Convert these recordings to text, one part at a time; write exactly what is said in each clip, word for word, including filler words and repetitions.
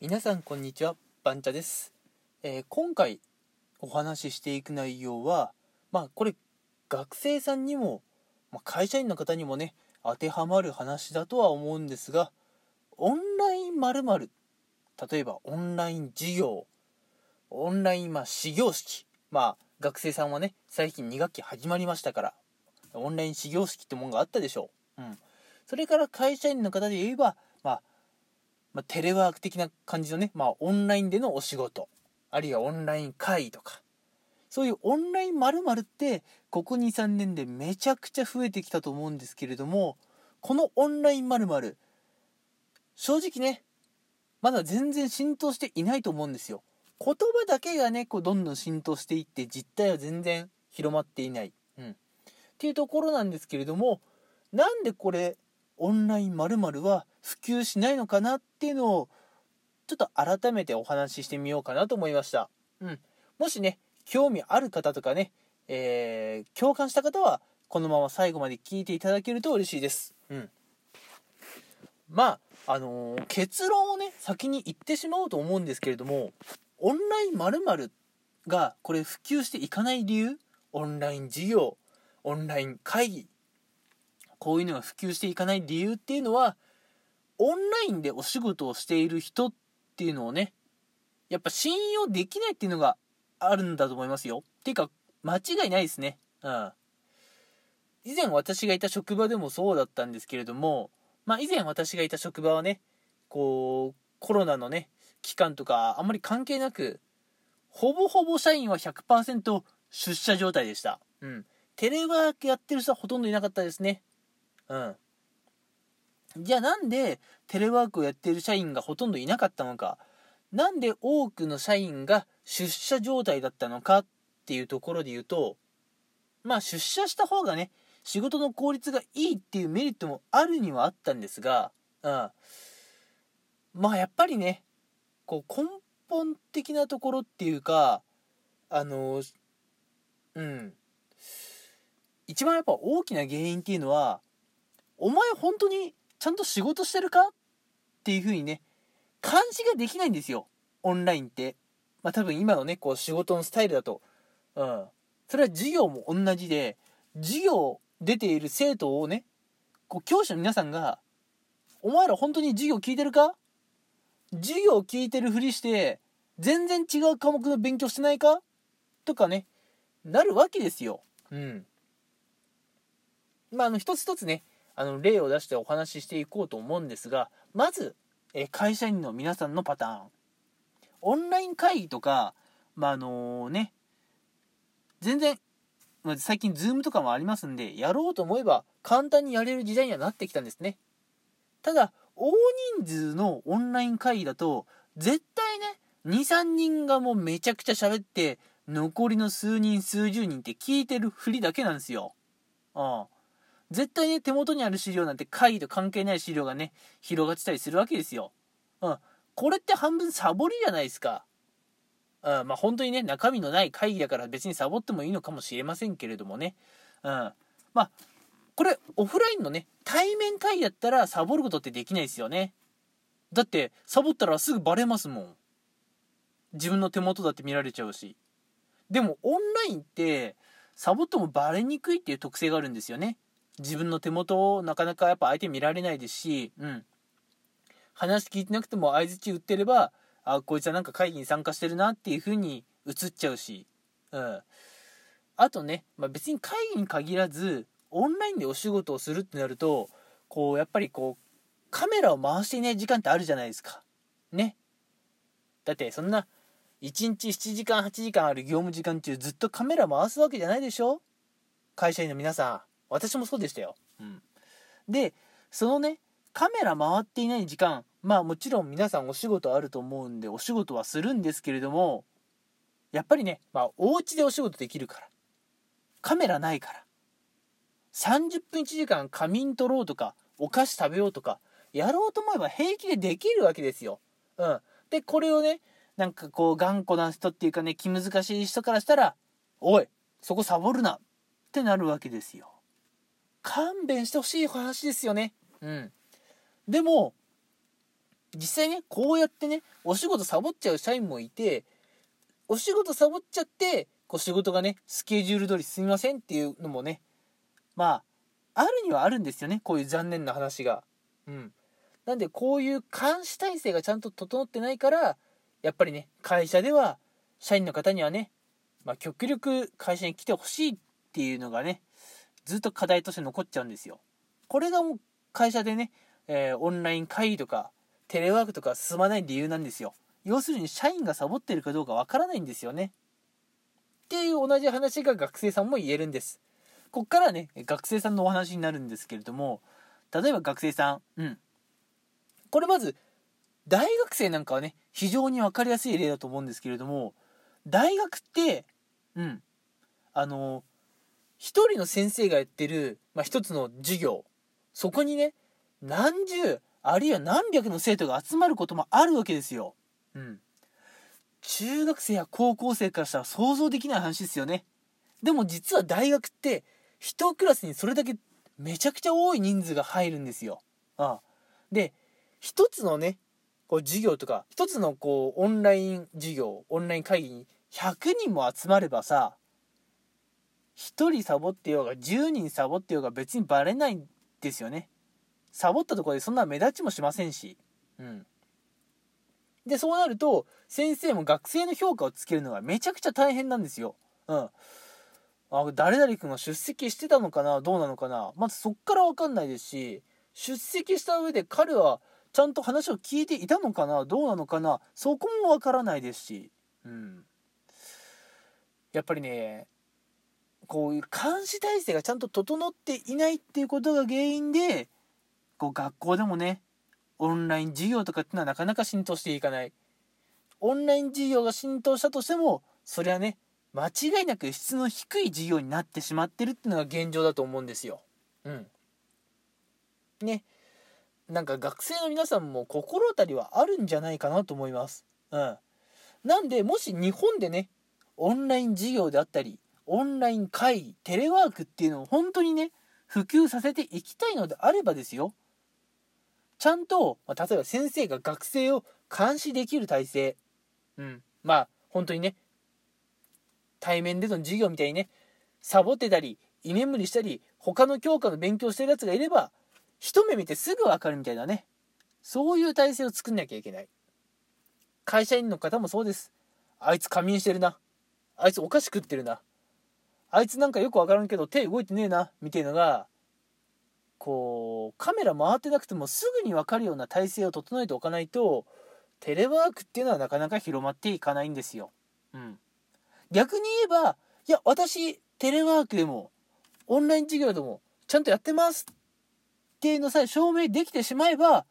皆さんこんにちは、バンチャです。えー、今回お話ししていく内容は、まあこれ学生さんにも、まあ、会社員の方にもね当てはまる話だとは思うんですが、オンライン〇〇、例えばオンライン授業、オンラインまあ始業式、まあ学生さんはね最近に学期始まりましたから、オンライン始業式ってもんがあったでしょう。うん、それから会社員の方で言えば、まあ、まあ、テレワーク的な感じのね、まあ、オンラインでのお仕事、あるいはオンライン会議とか、そういうオンライン〇〇ってここ に,さん 年でめちゃくちゃ増えてきたと思うんですけれども、このオンライン〇〇、正直ねまだ全然浸透していないと思うんですよ。言葉だけがねこうどんどん浸透していって実態は全然広まっていない、うん、っていうところなんですけれども、なんでこれオンライン〇〇は普及しないのかなっていうのをちょっと改めてお話ししてみようかなと思いました。うん、もしね興味ある方とかね、えー、共感した方はこのまま最後まで聞いていただけると嬉しいです。うん、まああのー、結論をね先に言ってしまおうと思うんですけれども、オンライン〇〇がこれ普及していかない理由、オンライン授業、オンライン会議、こういうのが普及していかない理由っていうのは、オンラインでお仕事をしている人っていうのをねやっぱ信用できないっていうのがあるんだと思いますよ。っていうか間違いないですね。うん、以前私がいた職場でもそうだったんですけれども、まあ以前私がいた職場はねこうコロナのね期間とかあんまり関係なく、ほぼほぼ社員は ひゃくパーセント 出社状態でした。うん、テレワークやってる人はほとんどいなかったですね。うん、じゃあなんでテレワークをやってる社員がほとんどいなかったのか、なんで多くの社員が出社状態だったのかっていうところで言うと、まあ出社した方がね仕事の効率がいいっていうメリットもあるにはあったんですが、うん、まあやっぱりねこう根本的なところっていうか、あのうん一番やっぱ大きな原因っていうのは、お前本当にちゃんと仕事してるかっていう風にね監視ができないんですよ、オンラインって。まあ多分今のねこう仕事のスタイルだと、うん、それは授業も同じで、授業出ている生徒をねこう教師の皆さんが、お前ら本当に授業聞いてるか、授業を聞いてるふりして全然違う科目の勉強してないかとかねなるわけですよ。うん、まああの一つ一つねあの例を出してお話ししていこうと思うんですが、まずえ会社員の皆さんのパターン、オンライン会議とか、まああのね全然、まあ、最近 Zoom とかもありますんで、やろうと思えば簡単にやれる時代にはなってきたんですね。ただ大人数のオンライン会議だと絶対ね に,さん 人がもうめちゃくちゃ喋って、残りの数人数十人って聞いてるふりだけなんですよ。うん、絶対ね手元にある資料なんて会議と関係ない資料がね広がってたりするわけですよ。うん、これって半分サボりじゃないですか。うん、まあ本当にね中身のない会議だから別にサボってもいいのかもしれませんけれどもね、うん、まあこれオフラインのね対面会議だったらサボることってできないですよね。だってサボったらすぐバレますもん、自分の手元だって見られちゃうし。でもオンラインってサボってもバレにくいっていう特性があるんですよね。自分の手元をなかなかやっぱ相手見られないですし、うん、話聞いてなくても相槌打ってれば、あこいつはなんか会議に参加してるなっていう風に映っちゃうし、うん、あとね、まあ、別に会議に限らずオンラインでお仕事をするってなると、こうやっぱりこうカメラを回していない時間ってあるじゃないですかね。だってそんないちにちななじかんはちじかんある業務時間中ずっとカメラ回すわけじゃないでしょ、会社員の皆さん。私もそうでしたよ。うん、でそのねカメラ回っていない時間、まあもちろん皆さんお仕事あると思うんでお仕事はするんですけれども、やっぱりね、まあ、お家でお仕事できるからカメラないからさんじゅっぷんいちじかん仮眠取ろうとかお菓子食べようとかやろうと思えば平気でできるわけですよ。うん、でこれをねなんかこう頑固な人っていうかね気難しい人からしたら、おいそこサボるなってなるわけですよ。勘弁してほしい話ですよね。うん、でも実際ねこうやってねお仕事サボっちゃう社員もいて、お仕事サボっちゃってこう仕事がねスケジュール通り進みませんっていうのもね、まああるにはあるんですよね、こういう残念な話が。うんなんでこういう監視体制がちゃんと整ってないから、やっぱりね会社では社員の方にはね、まあ、極力会社に来てほしいっていうのがねずっと課題として残っちゃうんですよ。これがもう会社でね、えー、オンライン会議とかテレワークとか進まない理由なんですよ。要するに社員がサボってるかどうかわからないんですよねっていう同じ話が学生さんも言えるんです。こっからね学生さんのお話になるんですけれども、例えば学生さん、うん、これまず大学生なんかはね非常に分かりやすい例だと思うんですけれども、大学ってうんあの一人の先生がやってる、まあ、一つの授業、そこにね何十あるいは何百の生徒が集まることもあるわけですよ。うん中学生や高校生からしたら想像できない話ですよね。でも実は大学って一クラスにそれだけめちゃくちゃ多い人数が入るんですよ。ああで一つのねこう授業とか一つのこうオンライン授業オンライン会議にひゃくにんも集まればさ、ひとりサボってようがじゅうにんサボってようが別にバレないんですよね。サボったところでそんな目立ちもしませんし、うんでそうなると先生も学生の評価をつけるのがめちゃくちゃ大変なんですよ。うんあ誰々君は出席してたのかなどうなのかな、まずそっから分かんないですし、出席した上で彼はちゃんと話を聞いていたのかなどうなのかな、そこも分からないですし、うんやっぱりねこういう監視体制がちゃんと整っていないっていうことが原因で、こう学校でもねオンライン授業とかっていうのはなかなか浸透していかない。オンライン授業が浸透したとしてもそれはね間違いなく質の低い授業になってしまってるっていうのが現状だと思うんですよ。うんねなんか学生の皆さんも心当たりはあるんじゃないかなと思います。うんなんでもし日本でねオンライン授業であったりオンライン会議テレワークっていうのを本当にね普及させていきたいのであればですよ、ちゃんと、まあ、例えば先生が学生を監視できる体制、うん、まあ本当にね対面での授業みたいにねサボってたり居眠りしたり他の教科の勉強してるやつがいれば一目見てすぐ分かるみたいなね、そういう体制を作んなきゃいけない。会社員の方もそうです。あいつ仮眠してるな、あいつお菓子食ってるな、あいつなんかよく分からんけど手動いてねえなみたいなのがこうカメラ回ってなくてもすぐに分かるような体制を整えておかないとテレワークっていうのはなかなか広まっていかないんですよ。うん、逆に言えばいや私テレワークでもオンライン授業でもちゃんとやってますっていうのさえ証明できてしまえば、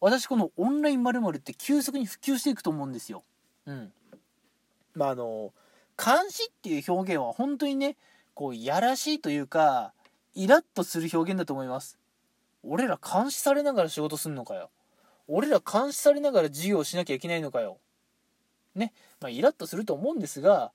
私このオンライン〇〇って急速に普及していくと思うんですよ。うん、まああの監視っていう表現は本当にねこうやらしいというかイラッとする表現だと思います。俺ら監視されながら仕事すんのかよ、俺ら監視されながら授業をしなきゃいけないのかよね、まあ、イラッとすると思うんですが、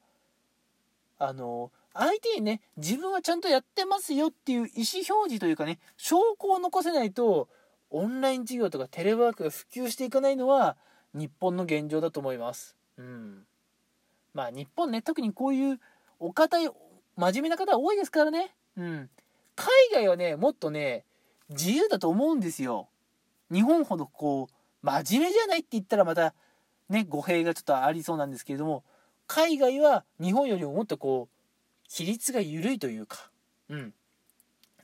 あの相手にね自分はちゃんとやってますよっていう意思表示というかね証拠を残せないとオンライン授業とかテレワークが普及していかないのは日本の現状だと思います。うん、まあ日本ね特にこういうお堅い真面目な方多いですからね。うん海外はねもっとね自由だと思うんですよ。日本ほどこう真面目じゃないって言ったらまたね語弊がちょっとありそうなんですけれども、海外は日本よりももっとこう規律が緩いというか、うん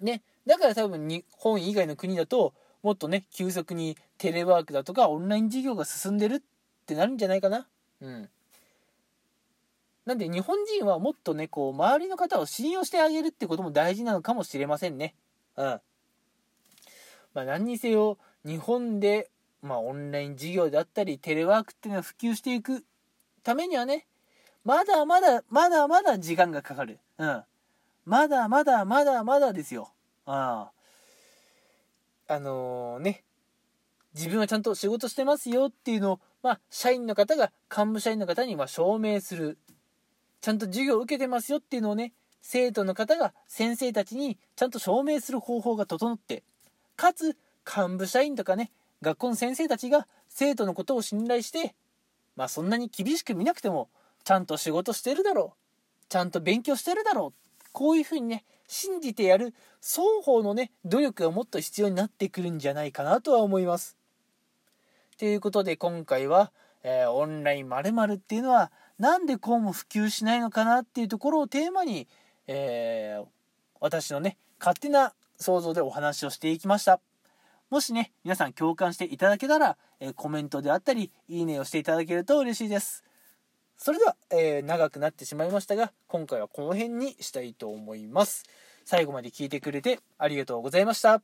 ねだから多分日本以外の国だともっとね急速にテレワークだとかオンライン授業が進んでるってなるんじゃないかな。うんなんで日本人はもっとねこう周りの方を信用してあげるってことも大事なのかもしれませんね。うんまあ何にせよ日本で、まあ、オンライン授業であったりテレワークっていうのは普及していくためにはねまだまだまだまだ時間がかかる。うんまだまだまだまだですよ。あああのー、ね自分はちゃんと仕事してますよっていうのを、まあ、社員の方が幹部社員の方には証明する、ちゃんと授業を受けてますよっていうのをね生徒の方が先生たちにちゃんと証明する方法が整って、かつ幹部社員とかね学校の先生たちが生徒のことを信頼して、まあそんなに厳しく見なくても、ちゃんと仕事してるだろう、ちゃんと勉強してるだろう、こういうふうにね、信じてやる双方のね、努力がもっと必要になってくるんじゃないかなとは思います。ということで今回は、えー、オンライン〇〇っていうのはなんでこうも普及しないのかなっていうところをテーマに、えー、私のね、勝手な想像でお話をしていきました。もしね、皆さん共感していただけたら、えー、コメントであったり、いいねをしていただけると嬉しいです。それでは、えー、長くなってしまいましたが、今回はこの辺にしたいと思います。最後まで聞いてくれてありがとうございました。